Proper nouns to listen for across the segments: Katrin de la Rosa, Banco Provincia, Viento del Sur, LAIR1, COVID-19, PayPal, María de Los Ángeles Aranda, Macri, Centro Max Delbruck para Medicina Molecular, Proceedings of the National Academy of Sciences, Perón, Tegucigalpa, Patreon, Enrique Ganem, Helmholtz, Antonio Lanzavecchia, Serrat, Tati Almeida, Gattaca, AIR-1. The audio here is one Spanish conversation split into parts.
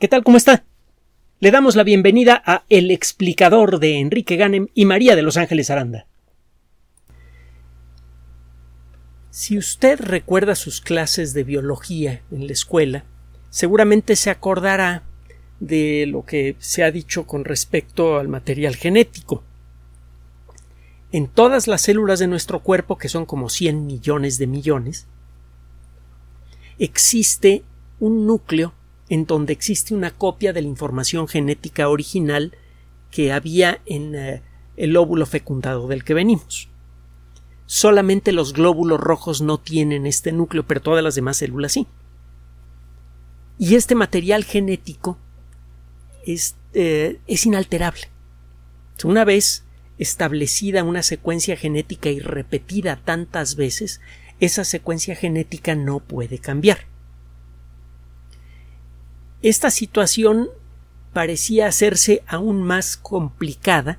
¿Qué tal? ¿Cómo está? Le damos la bienvenida a El Explicador de Enrique Ganem y María de Los Ángeles Aranda. Si usted recuerda sus clases de biología en la escuela, seguramente se acordará de lo que se ha dicho con respecto al material genético. En todas las células de nuestro cuerpo, que son como 100 millones de millones, existe un núcleo en donde existe una copia de la información genética original que había en el óvulo fecundado del que venimos. Solamente los glóbulos rojos no tienen este núcleo, pero todas las demás células sí. Y este material genético es inalterable. Una vez establecida una secuencia genética y repetida tantas veces, esa secuencia genética no puede cambiar. Esta situación parecía hacerse aún más complicada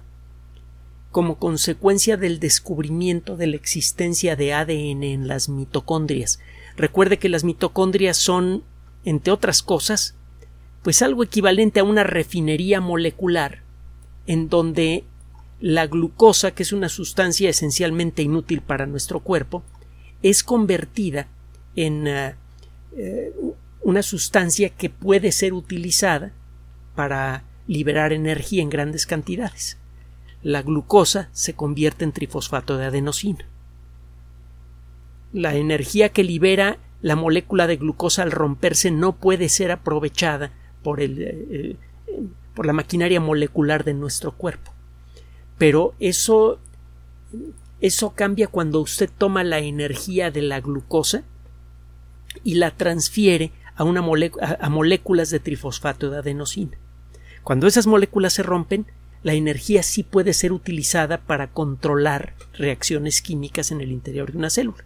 como consecuencia del descubrimiento de la existencia de ADN en las mitocondrias. Recuerde que las mitocondrias son, entre otras cosas, pues algo equivalente a una refinería molecular en donde la glucosa, que es una sustancia esencialmente inútil para nuestro cuerpo, es convertida en una sustancia que puede ser utilizada para liberar energía en grandes cantidades. La glucosa se convierte en trifosfato de adenosina. La energía que libera la molécula de glucosa al romperse no puede ser aprovechada por la maquinaria molecular de nuestro cuerpo. Pero eso cambia cuando usted toma la energía de la glucosa y la transfiere a moléculas de trifosfato de adenosina. Cuando esas moléculas se rompen, la energía sí puede ser utilizada para controlar reacciones químicas en el interior de una célula.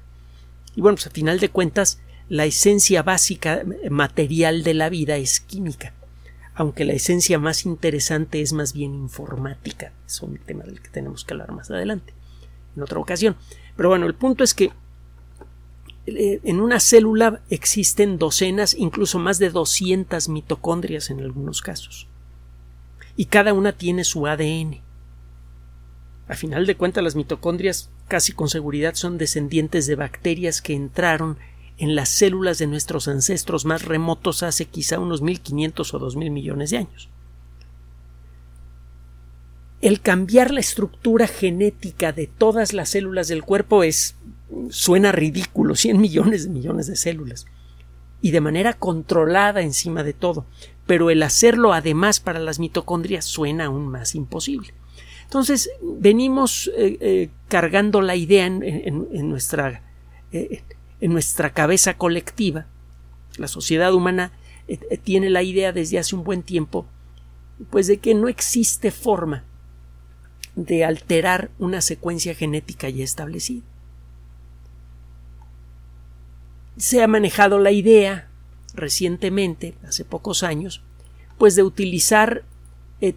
Y bueno, pues a final de cuentas, la esencia básica material de la vida es química, aunque la esencia más interesante es más bien informática. Es un tema del que tenemos que hablar más adelante, en otra ocasión. Pero bueno, el punto es que en una célula existen docenas, incluso más de 200 mitocondrias en algunos casos. Y cada una tiene su ADN. A final de cuentas, las mitocondrias casi con seguridad son descendientes de bacterias que entraron en las células de nuestros ancestros más remotos hace quizá unos 1.500 o 2.000 millones de años. El cambiar la estructura genética de todas las células del cuerpo suena ridículo, 100 millones de células, y de manera controlada encima de todo, pero el hacerlo además para las mitocondrias suena aún más imposible. Entonces venimos cargando la idea en nuestra cabeza colectiva. La sociedad humana tiene la idea desde hace un buen tiempo, pues, de que no existe forma de alterar una secuencia genética ya establecida. Se ha manejado la idea recientemente, hace pocos años, pues de utilizar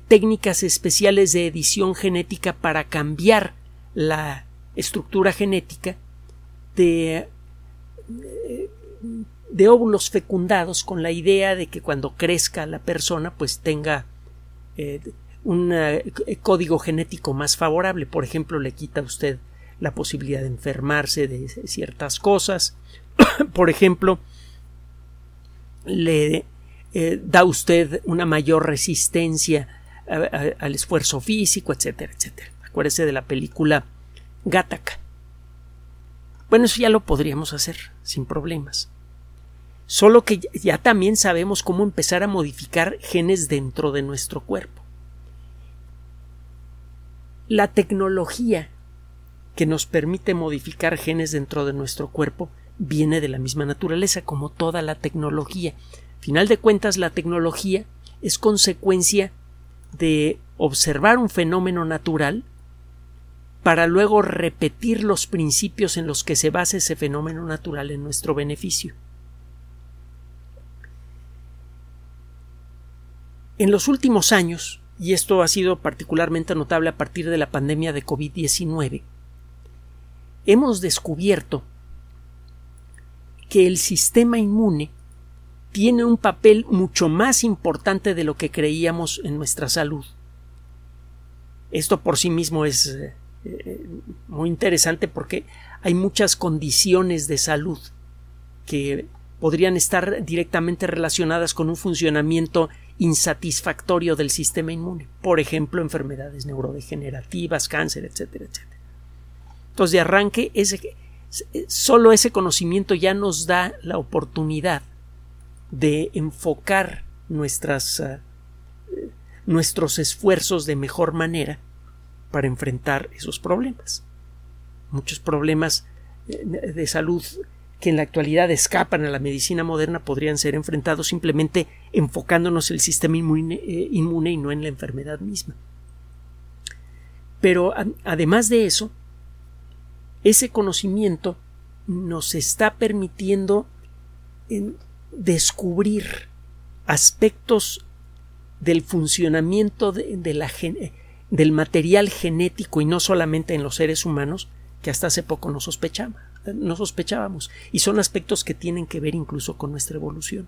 técnicas especiales de edición genética para cambiar la estructura genética de óvulos fecundados, con la idea de que cuando crezca la persona pues tenga un código genético más favorable. Por ejemplo, le quita a usted la posibilidad de enfermarse de ciertas cosas. Por ejemplo, le da usted una mayor resistencia al esfuerzo físico, etcétera, etcétera. Acuérdese de la película Gattaca. Bueno, eso ya lo podríamos hacer sin problemas. Solo que ya también sabemos cómo empezar a modificar genes dentro de nuestro cuerpo. La tecnología que nos permite modificar genes dentro de nuestro cuerpo viene de la misma naturaleza, como toda la tecnología. Al final de cuentas, la tecnología es consecuencia de observar un fenómeno natural para luego repetir los principios en los que se basa ese fenómeno natural en nuestro beneficio. En los últimos años, y esto ha sido particularmente notable a partir de la pandemia de COVID-19, hemos descubierto que el sistema inmune tiene un papel mucho más importante de lo que creíamos en nuestra salud. Esto por sí mismo es muy interesante porque hay muchas condiciones de salud que podrían estar directamente relacionadas con un funcionamiento insatisfactorio del sistema inmune, por ejemplo, enfermedades neurodegenerativas, cáncer, etcétera, etcétera. Entonces, de arranque, solo ese conocimiento ya nos da la oportunidad de enfocar nuestros esfuerzos de mejor manera para enfrentar esos problemas. Muchos problemas de salud que en la actualidad escapan a la medicina moderna podrían ser enfrentados simplemente enfocándonos en el sistema inmune y no en la enfermedad misma. Pero además de eso, ese conocimiento nos está permitiendo descubrir aspectos del funcionamiento del material genético, y no solamente en los seres humanos, que hasta hace poco no sospechábamos, y son aspectos que tienen que ver incluso con nuestra evolución.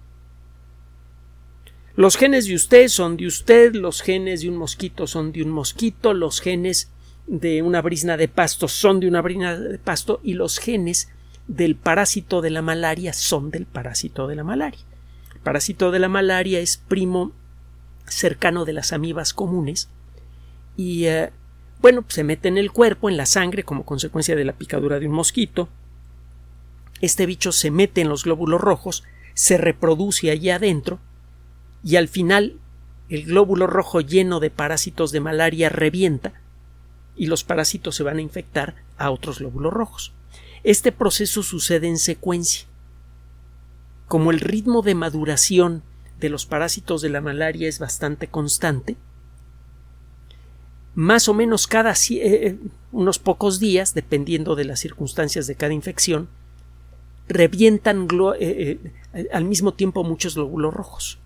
Los genes de usted son de usted, los genes de un mosquito son de un mosquito, los genes de una brizna de pasto son de una brizna de pasto, y los genes del parásito de la malaria son del parásito de la malaria. El parásito de la malaria es primo cercano de las amibas comunes y pues se mete en el cuerpo, en la sangre, como consecuencia de la picadura de un mosquito. Este bicho se mete en los glóbulos rojos, se reproduce allí adentro, y al final el glóbulo rojo lleno de parásitos de malaria revienta y los parásitos se van a infectar a otros glóbulos rojos. Este proceso sucede en secuencia. Como el ritmo de maduración de los parásitos de la malaria es bastante constante, más o menos cada unos pocos días, dependiendo de las circunstancias de cada infección, revientan al mismo tiempo muchos glóbulos rojos.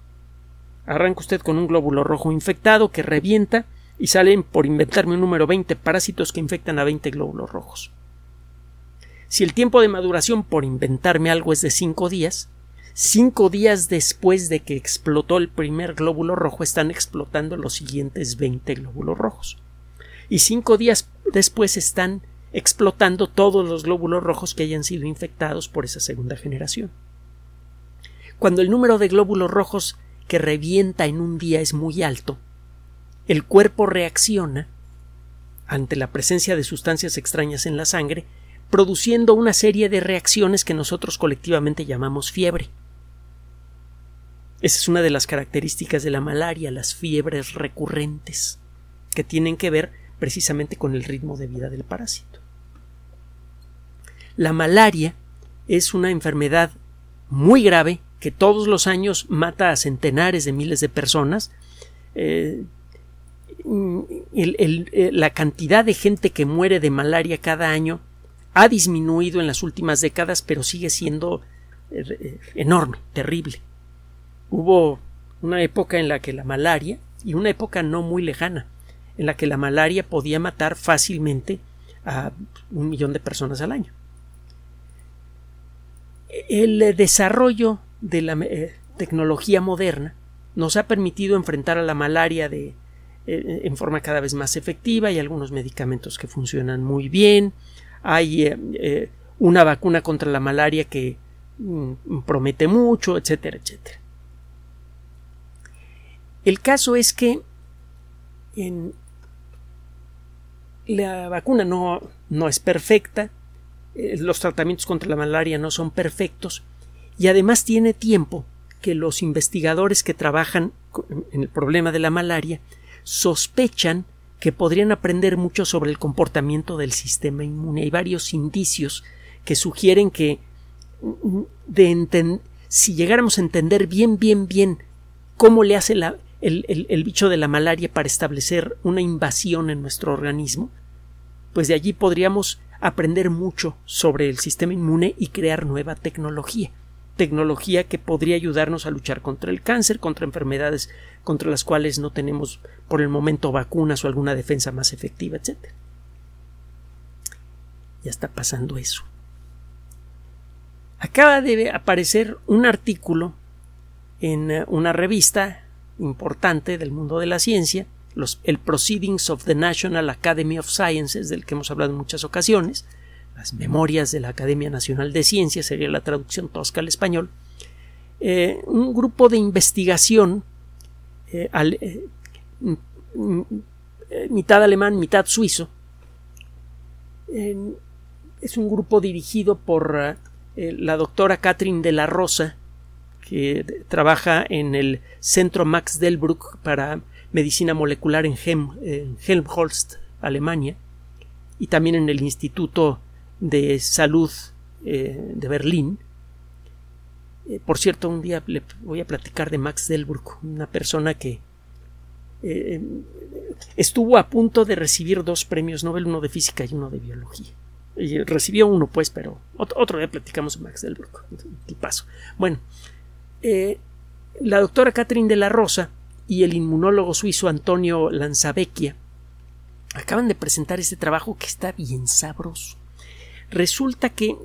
Arranca usted con un glóbulo rojo infectado que revienta y salen, por inventarme un número, 20 parásitos que infectan a 20 glóbulos rojos. Si el tiempo de maduración, por inventarme algo, es de 5 días, 5 días después de que explotó el primer glóbulo rojo están explotando los siguientes 20 glóbulos rojos. Y 5 días después están explotando todos los glóbulos rojos que hayan sido infectados por esa segunda generación. Cuando el número de glóbulos rojos que revienta en un día es muy alto, el cuerpo reacciona ante la presencia de sustancias extrañas en la sangre, produciendo una serie de reacciones que nosotros colectivamente llamamos fiebre. Esa es una de las características de la malaria, las fiebres recurrentes, que tienen que ver precisamente con el ritmo de vida del parásito. La malaria es una enfermedad muy grave que todos los años mata a centenares de miles de personas. La cantidad de gente que muere de malaria cada año ha disminuido en las últimas décadas, pero sigue siendo enorme, terrible. Hubo una época en la que la malaria, y una época no muy lejana, en la que la malaria podía matar fácilmente a 1 millón de personas al año. El desarrollo de la tecnología moderna nos ha permitido enfrentar a la malaria en forma cada vez más efectiva. Hay algunos medicamentos que funcionan muy bien. Hay una vacuna contra la malaria que promete mucho, etcétera, etcétera. El caso es que la vacuna no es perfecta, los tratamientos contra la malaria no son perfectos, y además tiene tiempo que los investigadores que trabajan en el problema de la malaria sospechan que podrían aprender mucho sobre el comportamiento del sistema inmune. Hay varios indicios que sugieren que si llegáramos a entender bien cómo le hace el bicho de la malaria para establecer una invasión en nuestro organismo, pues de allí podríamos aprender mucho sobre el sistema inmune y crear nueva tecnología que podría ayudarnos a luchar contra el cáncer, contra enfermedades contra las cuales no tenemos por el momento vacunas o alguna defensa más efectiva, etc. Ya está pasando eso. Acaba de aparecer un artículo en una revista importante del mundo de la ciencia, el Proceedings of the National Academy of Sciences, del que hemos hablado en muchas ocasiones, las memorias de la Academia Nacional de Ciencias, sería la traducción tosca al español, un grupo de investigación mitad alemán, mitad suizo. Es un grupo dirigido por la doctora Katrin de la Rosa, que trabaja en el Centro Max Delbruck para Medicina Molecular en Helmholtz, Alemania, y también en el Instituto de Salud de Berlín. Por cierto, un día le voy a platicar de Max Delbruck, una persona que estuvo a punto de recibir 2 premios Nobel, uno de física y uno de biología. Recibió uno, pues, pero otro día platicamos de Max Delbruck, el paso. Bueno, la doctora Katrin de la Rosa y el inmunólogo suizo Antonio Lanzavecchia acaban de presentar este trabajo que está bien sabroso. Resulta que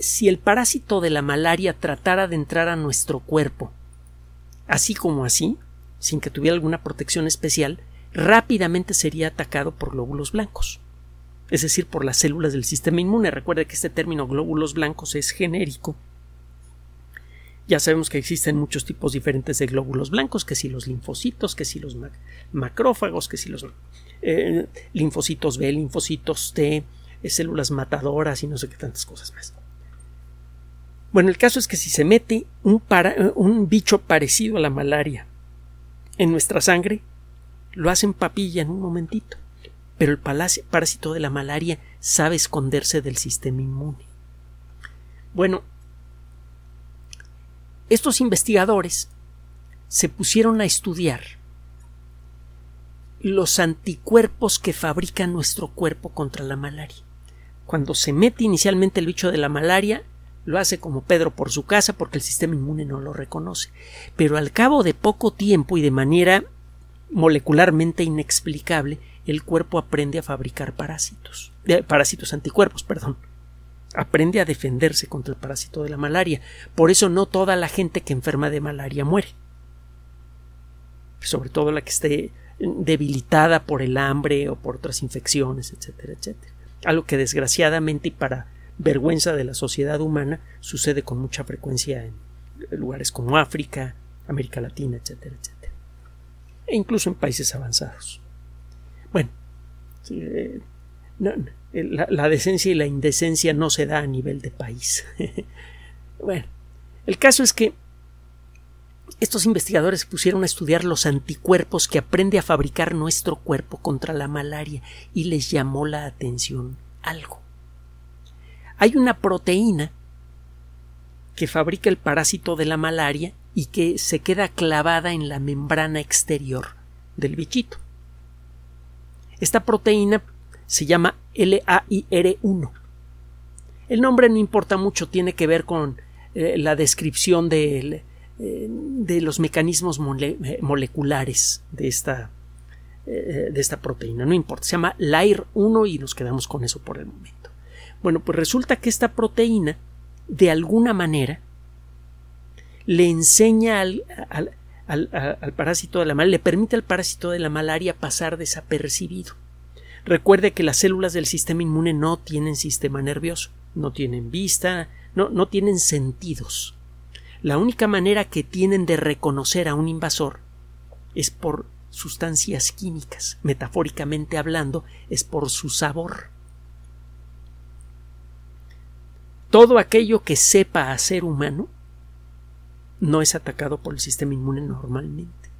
si el parásito de la malaria tratara de entrar a nuestro cuerpo, así como así, sin que tuviera alguna protección especial, rápidamente sería atacado por glóbulos blancos, es decir, por las células del sistema inmune. Recuerde que este término glóbulos blancos es genérico. Ya sabemos que existen muchos tipos diferentes de glóbulos blancos, que si los linfocitos, que si los macrófagos, que si los linfocitos B, linfocitos T, células matadoras y no sé qué tantas cosas más. Bueno, el caso es que si se mete un bicho parecido a la malaria en nuestra sangre, lo hacen papilla en un momentito, pero el parásito de la malaria sabe esconderse del sistema inmune. Bueno, estos investigadores se pusieron a estudiar los anticuerpos que fabrica nuestro cuerpo contra la malaria. Cuando se mete inicialmente el bicho de la malaria, lo hace como Pedro por su casa, porque el sistema inmune no lo reconoce. Pero al cabo de poco tiempo y de manera molecularmente inexplicable, el cuerpo aprende a fabricar anticuerpos. Aprende a defenderse contra el parásito de la malaria. Por eso no toda la gente que enferma de malaria muere. Sobre todo la que esté debilitada por el hambre o por otras infecciones, etcétera, etcétera. Algo que desgraciadamente y para vergüenza de la sociedad humana sucede con mucha frecuencia en lugares como África, América Latina, etcétera, etcétera, e incluso en países avanzados. Bueno, la decencia y la indecencia no se da a nivel de país. Bueno, el caso es que estos investigadores pusieron a estudiar los anticuerpos que aprende a fabricar nuestro cuerpo contra la malaria y les llamó la atención algo. Hay una proteína que fabrica el parásito de la malaria y que se queda clavada en la membrana exterior del bichito. Esta proteína se llama LAIR1. El nombre no importa mucho, tiene que ver con la descripción de los mecanismos moleculares de esta proteína. No importa, se llama LAIR1 y nos quedamos con eso por el momento. Bueno, pues resulta que esta proteína, de alguna manera, le enseña al parásito de la malaria, le permite al parásito de la malaria pasar desapercibido. Recuerde que las células del sistema inmune no tienen sistema nervioso, no tienen vista, no tienen sentidos. La única manera que tienen de reconocer a un invasor es por sustancias químicas, metafóricamente hablando, es por su sabor. Todo aquello que sepa a ser humano no es atacado por el sistema inmune normalmente.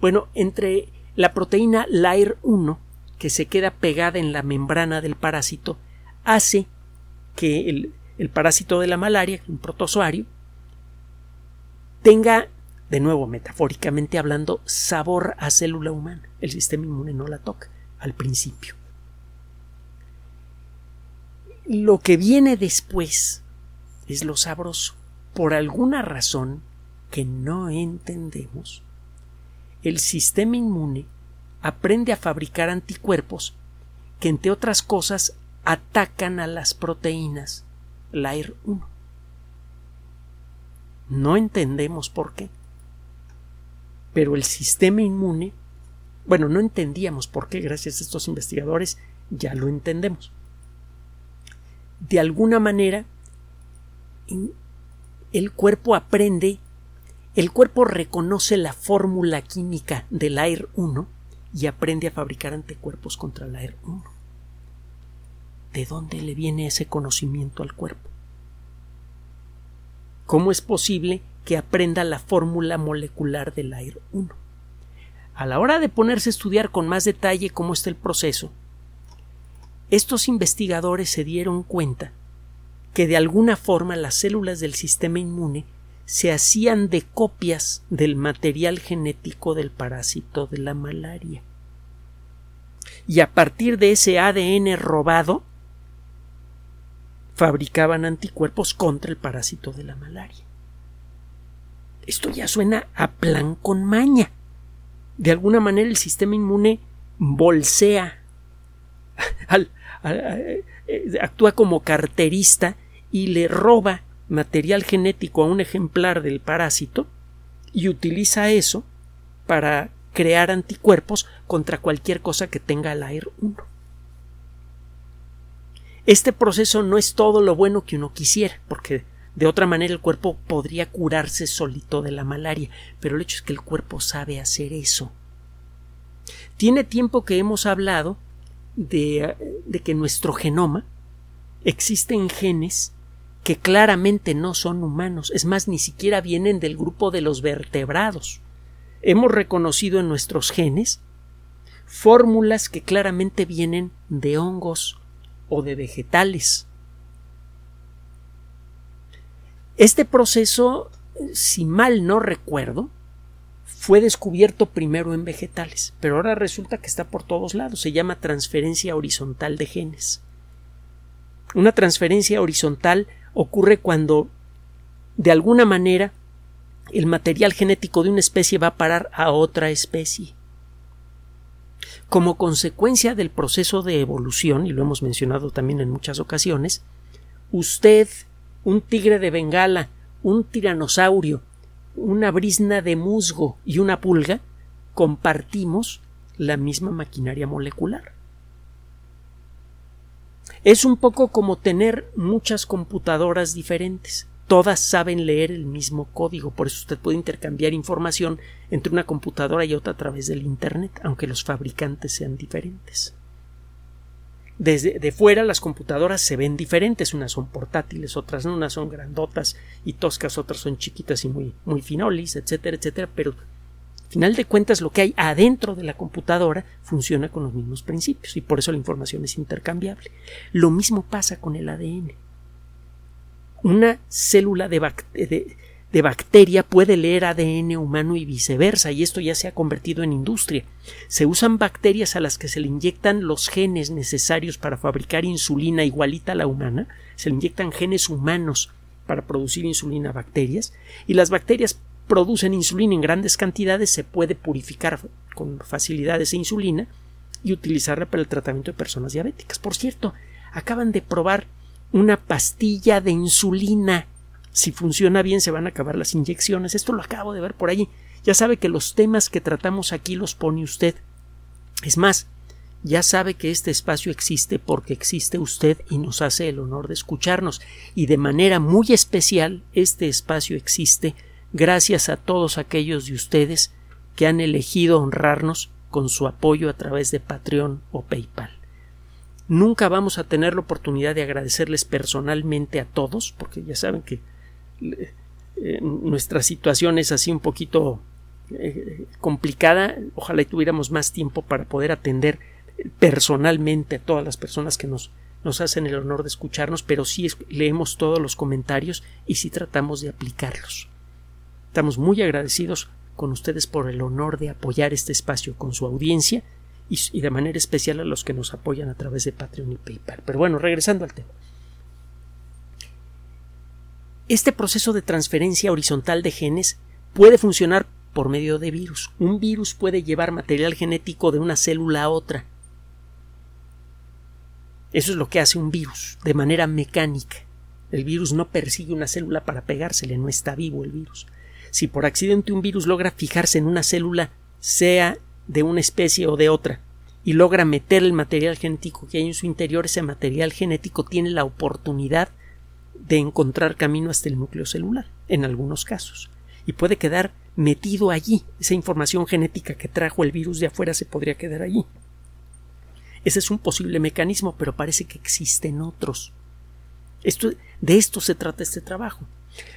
Bueno, entre la proteína LAIR1, que se queda pegada en la membrana del parásito, hace que el parásito de la malaria, un protozoario, tenga, de nuevo metafóricamente hablando, sabor a célula humana. El sistema inmune no la toca al principio. Lo que viene después es lo sabroso. Por alguna razón que no entendemos, el sistema inmune aprende a fabricar anticuerpos que, entre otras cosas, atacan a las proteínas LAIR1. No entendemos por qué. Pero el sistema inmune, bueno, no entendíamos por qué, gracias a estos investigadores ya lo entendemos. De alguna manera, el cuerpo aprende, el cuerpo reconoce la fórmula química del AIR-1 y aprende a fabricar anticuerpos contra el AIR-1. ¿De dónde le viene ese conocimiento al cuerpo? ¿Cómo es posible que aprenda la fórmula molecular del LAIR1? A la hora de ponerse a estudiar con más detalle cómo está el proceso, estos investigadores se dieron cuenta que de alguna forma las células del sistema inmune se hacían de copias del material genético del parásito de la malaria. Y a partir de ese ADN robado, fabricaban anticuerpos contra el parásito de la malaria. Esto ya suena a plan con maña. De alguna manera el sistema inmune bolsea, actúa como carterista y le roba material genético a un ejemplar del parásito y utiliza eso para crear anticuerpos contra cualquier cosa que tenga el AIR-1. Este proceso no es todo lo bueno que uno quisiera, porque de otra manera el cuerpo podría curarse solito de la malaria, pero el hecho es que el cuerpo sabe hacer eso. Tiene tiempo que hemos hablado de que en nuestro genoma existen genes que claramente no son humanos, es más, ni siquiera vienen del grupo de los vertebrados. Hemos reconocido en nuestros genes fórmulas que claramente vienen de hongos o de vegetales. Este proceso, si mal no recuerdo, fue descubierto primero en vegetales, pero ahora resulta que está por todos lados. Se llama transferencia horizontal de genes. Una transferencia horizontal ocurre cuando, de alguna manera, el material genético de una especie va a parar a otra especie. Como consecuencia del proceso de evolución, y lo hemos mencionado también en muchas ocasiones, usted, un tigre de Bengala, un tiranosaurio, una brizna de musgo y una pulga, compartimos la misma maquinaria molecular. Es un poco como tener muchas computadoras diferentes. Todas saben leer el mismo código, por eso usted puede intercambiar información entre una computadora y otra a través del Internet, aunque los fabricantes sean diferentes. Desde de fuera las computadoras se ven diferentes, unas son portátiles, otras no, unas son grandotas y toscas, otras son chiquitas y muy, muy finolis, etcétera, etcétera, pero al final de cuentas lo que hay adentro de la computadora funciona con los mismos principios y por eso la información es intercambiable. Lo mismo pasa con el ADN. Una célula de bacteria puede leer ADN humano y viceversa, y esto ya se ha convertido en industria. Se usan bacterias a las que se le inyectan los genes necesarios para fabricar insulina igualita a la humana, se le inyectan genes humanos para producir insulina a bacterias, y las bacterias producen insulina en grandes cantidades, se puede purificar con facilidad esa insulina y utilizarla para el tratamiento de personas diabéticas. Por cierto, acaban de probar una pastilla de insulina. Si funciona bien se van a acabar las inyecciones. Esto lo acabo de ver por allí. Ya sabe que los temas que tratamos aquí los pone usted. Es más, ya sabe que este espacio existe porque existe usted y nos hace el honor de escucharnos. Y de manera muy especial este espacio existe gracias a todos aquellos de ustedes que han elegido honrarnos con su apoyo a través de Patreon o PayPal. Nunca vamos a tener la oportunidad de agradecerles personalmente a todos, porque ya saben que nuestra situación es así un poquito complicada. Ojalá y tuviéramos más tiempo para poder atender personalmente a todas las personas que nos hacen el honor de escucharnos, pero sí leemos todos los comentarios y sí tratamos de aplicarlos. Estamos muy agradecidos con ustedes por el honor de apoyar este espacio con su audiencia y de manera especial a los que nos apoyan a través de Patreon y PayPal. Pero bueno, regresando al tema. Este proceso de transferencia horizontal de genes puede funcionar por medio de virus. Un virus puede llevar material genético de una célula a otra. Eso es lo que hace un virus de manera mecánica. El virus no persigue una célula para pegársele, no está vivo el virus. Si por accidente un virus logra fijarse en una célula, sea de una especie o de otra, y logra meter el material genético que hay en su interior, ese material genético tiene la oportunidad de encontrar camino hasta el núcleo celular, en algunos casos, y puede quedar metido allí. Esa información genética que trajo el virus de afuera se podría quedar allí. Ese es un posible mecanismo, pero parece que existen otros. De esto se trata este trabajo.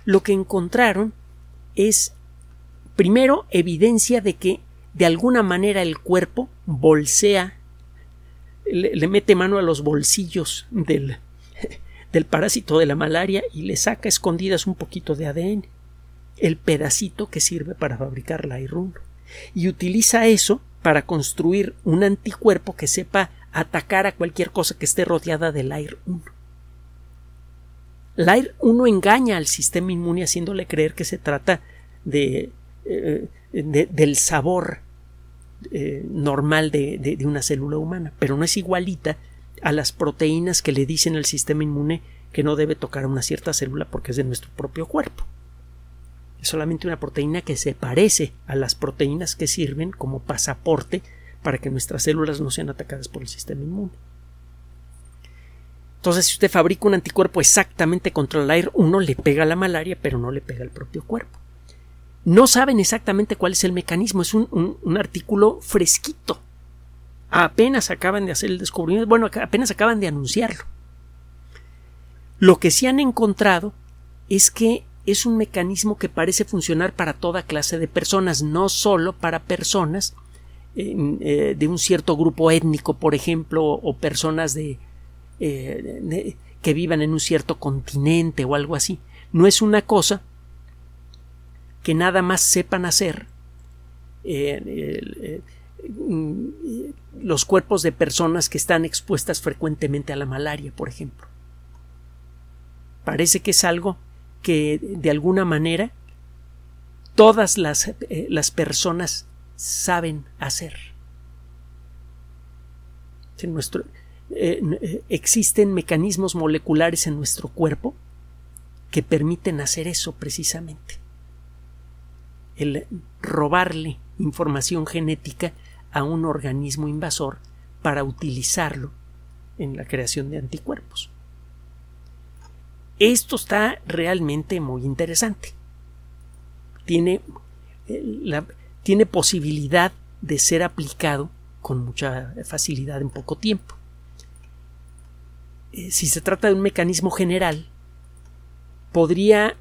Lo que encontraron es, primero, evidencia de que de alguna manera el cuerpo bolsea, le mete mano a los bolsillos del parásito de la malaria y le saca escondidas un poquito de ADN, el pedacito que sirve para fabricar la AIR-1, y utiliza eso para construir un anticuerpo que sepa atacar a cualquier cosa que esté rodeada del AIR-1. La AIR-1 engaña al sistema inmune haciéndole creer que se trata del sabor normal de una célula humana, pero no es igualita a las proteínas que le dicen al sistema inmune que no debe tocar a una cierta célula porque es de nuestro propio cuerpo. Es solamente una proteína que se parece a las proteínas que sirven como pasaporte para que nuestras células no sean atacadas por el sistema inmune. Entonces, si usted fabrica un anticuerpo exactamente contra el AIR-1, le pega la malaria, pero no le pega el propio cuerpo. No saben exactamente cuál es el mecanismo. Es un artículo fresquito. Apenas acaban de hacer el descubrimiento. Bueno, apenas acaban de anunciarlo. Lo que sí han encontrado es que es un mecanismo que parece funcionar para toda clase de personas, no solo para personas de un cierto grupo étnico, por ejemplo, o personas que vivan en un cierto continente o algo así. No es una cosa que nada más sepan hacer los cuerpos de personas que están expuestas frecuentemente a la malaria, por ejemplo. Parece que es algo que de alguna manera todas las personas saben hacer. Existen mecanismos moleculares en nuestro cuerpo que permiten hacer eso precisamente, el robarle información genética a un organismo invasor para utilizarlo en la creación de anticuerpos. Esto está realmente muy interesante. Tiene posibilidad de ser aplicado con mucha facilidad en poco tiempo. Si se trata de un mecanismo general, podría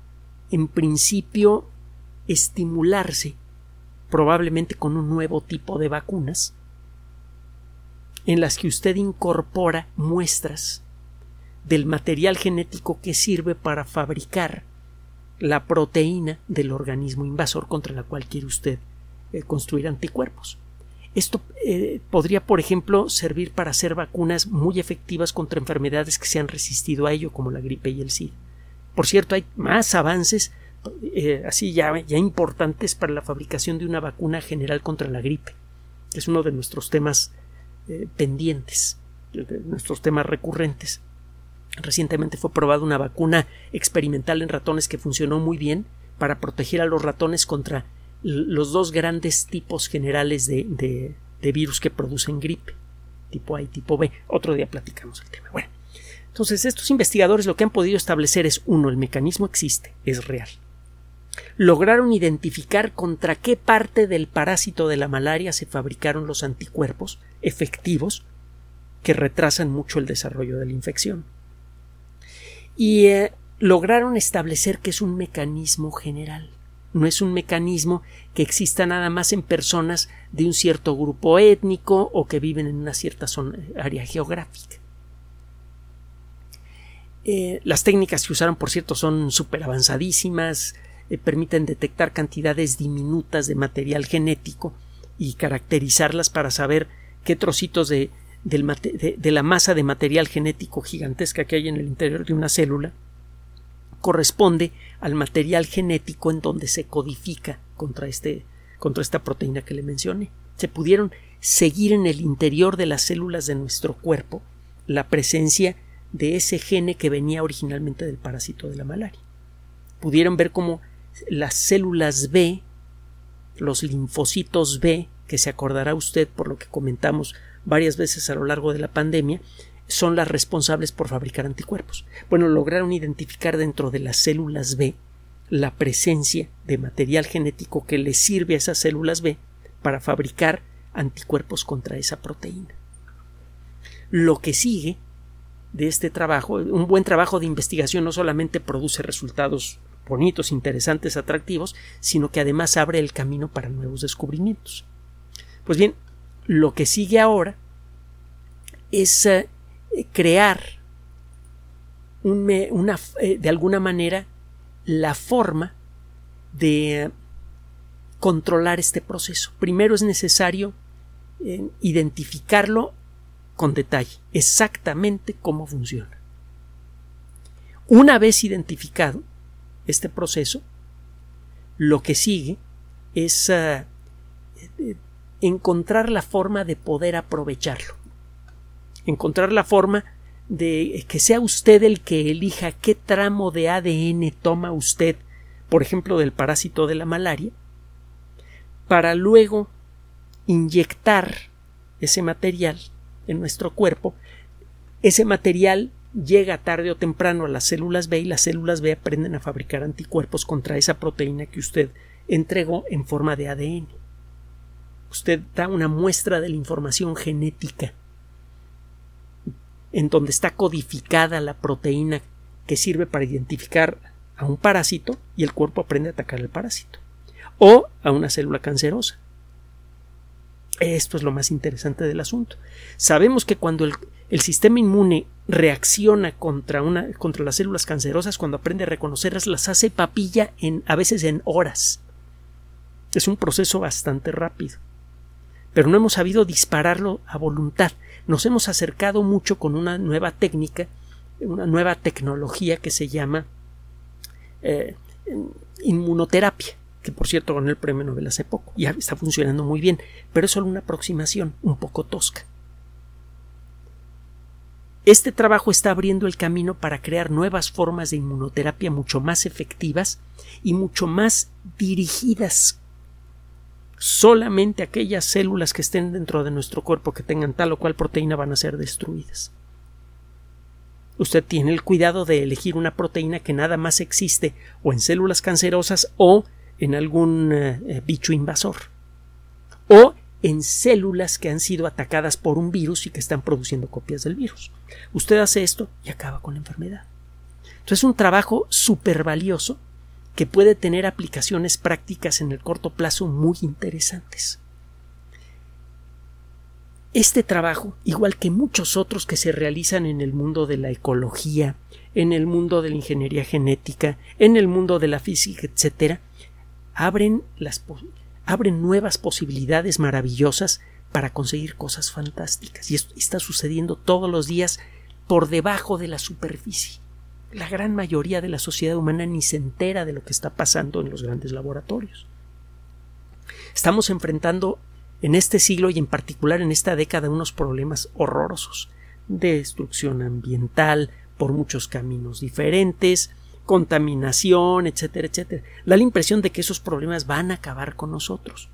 en principio estimularse probablemente con un nuevo tipo de vacunas en las que usted incorpora muestras del material genético que sirve para fabricar la proteína del organismo invasor contra la cual quiere usted construir anticuerpos. Esto podría, por ejemplo, servir para hacer vacunas muy efectivas contra enfermedades que se han resistido a ello, como la gripe y el SIDA. Por cierto, hay más avances así ya importantes para la fabricación de una vacuna general contra la gripe, que es uno de nuestros temas pendientes, de nuestros temas recurrentes. Recientemente fue probada una vacuna experimental en ratones que funcionó muy bien para proteger a los ratones contra los dos grandes tipos generales de virus que producen gripe, tipo A y tipo B. Otro día platicamos el tema. Bueno, entonces estos investigadores lo que han podido establecer es: uno, el mecanismo existe, es real. Lograron identificar contra qué parte del parásito de la malaria se fabricaron los anticuerpos efectivos que retrasan mucho el desarrollo de la infección. Y lograron establecer que es un mecanismo general. No es un mecanismo que exista nada más en personas de un cierto grupo étnico o que viven en una cierta área geográfica. Las técnicas que usaron, por cierto, son súper avanzadísimas, permiten detectar cantidades diminutas de material genético y caracterizarlas para saber qué trocitos de la masa de material genético gigantesca que hay en el interior de una célula corresponde al material genético en donde se codifica contra esta proteína que le mencioné. Se pudieron seguir en el interior de las células de nuestro cuerpo la presencia de ese gene que venía originalmente del parásito de la malaria. Pudieron ver cómo las células B, los linfocitos B, que se acordará usted por lo que comentamos varias veces a lo largo de la pandemia, son las responsables por fabricar anticuerpos. Bueno, lograron identificar dentro de las células B la presencia de material genético que les sirve a esas células B para fabricar anticuerpos contra esa proteína. Lo que sigue de este trabajo, un buen trabajo de investigación, no solamente produce resultados bonitos, interesantes, atractivos, sino que además abre el camino para nuevos descubrimientos. Pues bien, lo que sigue ahora es crear de alguna manera la forma de controlar este proceso. Primero es necesario identificarlo con detalle, exactamente cómo funciona. Una vez identificado este proceso, lo que sigue es encontrar la forma de poder aprovecharlo, encontrar la forma de que sea usted el que elija qué tramo de ADN toma usted, por ejemplo, del parásito de la malaria, para luego inyectar ese material en nuestro cuerpo. Ese material llega tarde o temprano a las células B y las células B aprenden a fabricar anticuerpos contra esa proteína que usted entregó en forma de ADN. Usted da una muestra de la información genética en donde está codificada la proteína que sirve para identificar a un parásito y el cuerpo aprende a atacar al parásito o a una célula cancerosa. Esto es lo más interesante del asunto. Sabemos que cuando el sistema inmune reacciona contra las células cancerosas, cuando aprende a reconocerlas, las hace papilla a veces en horas. Es un proceso bastante rápido, pero no hemos sabido dispararlo a voluntad. Nos hemos acercado mucho con una nueva técnica, una nueva tecnología que se llama inmunoterapia, que por cierto ganó el premio Nobel hace poco, ya está funcionando muy bien, pero es solo una aproximación un poco tosca. Este trabajo está abriendo el camino para crear nuevas formas de inmunoterapia mucho más efectivas y mucho más dirigidas. Solamente aquellas células que estén dentro de nuestro cuerpo que tengan tal o cual proteína van a ser destruidas. Usted tiene el cuidado de elegir una proteína que nada más existe o en células cancerosas o en algún bicho invasor o en células que han sido atacadas por un virus y que están produciendo copias del virus. Usted hace esto y acaba con la enfermedad. Entonces es un trabajo súper valioso que puede tener aplicaciones prácticas en el corto plazo muy interesantes. Este trabajo, igual que muchos otros que se realizan en el mundo de la ecología, en el mundo de la ingeniería genética, en el mundo de la física, etc., abren nuevas posibilidades maravillosas para conseguir cosas fantásticas. Y esto está sucediendo todos los días por debajo de la superficie. La gran mayoría de la sociedad humana ni se entera de lo que está pasando en los grandes laboratorios. Estamos enfrentando en este siglo y en particular en esta década unos problemas horrorosos de destrucción ambiental por muchos caminos diferentes, contaminación, etcétera, etcétera. Da la impresión de que esos problemas van a acabar con nosotros.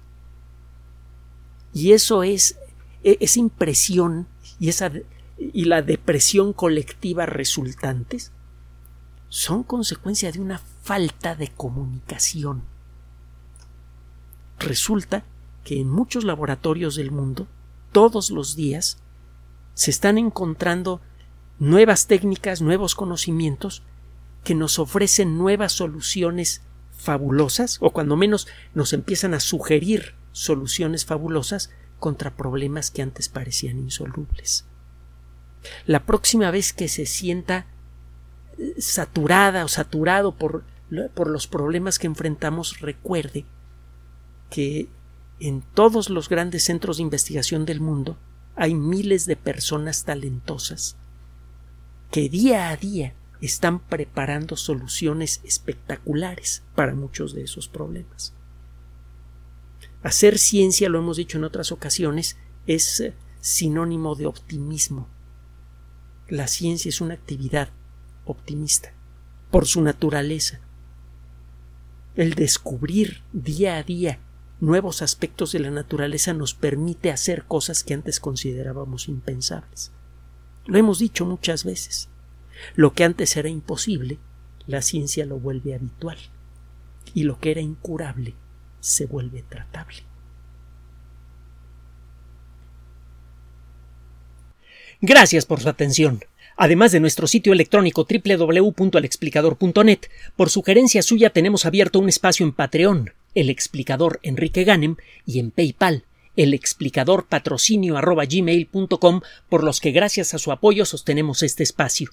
Y eso es esa impresión y la depresión colectiva resultantes son consecuencia de una falta de comunicación. Resulta que en muchos laboratorios del mundo todos los días se están encontrando nuevas técnicas, nuevos conocimientos que nos ofrecen nuevas soluciones fabulosas, o cuando menos nos empiezan a sugerir soluciones fabulosas contra problemas que antes parecían insolubles. La próxima vez que se sienta saturada o saturado por los problemas que enfrentamos, recuerde que en todos los grandes centros de investigación del mundo hay miles de personas talentosas que día a día están preparando soluciones espectaculares para muchos de esos problemas. Hacer ciencia, lo hemos dicho en otras ocasiones, es sinónimo de optimismo. la ciencia es una actividad optimista por su naturaleza. El descubrir día a día nuevos aspectos de la naturaleza nos permite hacer cosas que antes considerábamos impensables. Lo hemos dicho muchas veces. Lo que antes era imposible, la ciencia lo vuelve habitual, y lo que era incurable se vuelve tratable. Gracias por su atención. Además de nuestro sitio electrónico www.alexplicador.net, por sugerencia suya tenemos abierto un espacio en Patreon, El Explicador Enrique Ganem, y en PayPal, elexplicadorpatrocinio@gmail.com, por los que gracias a su apoyo sostenemos este espacio.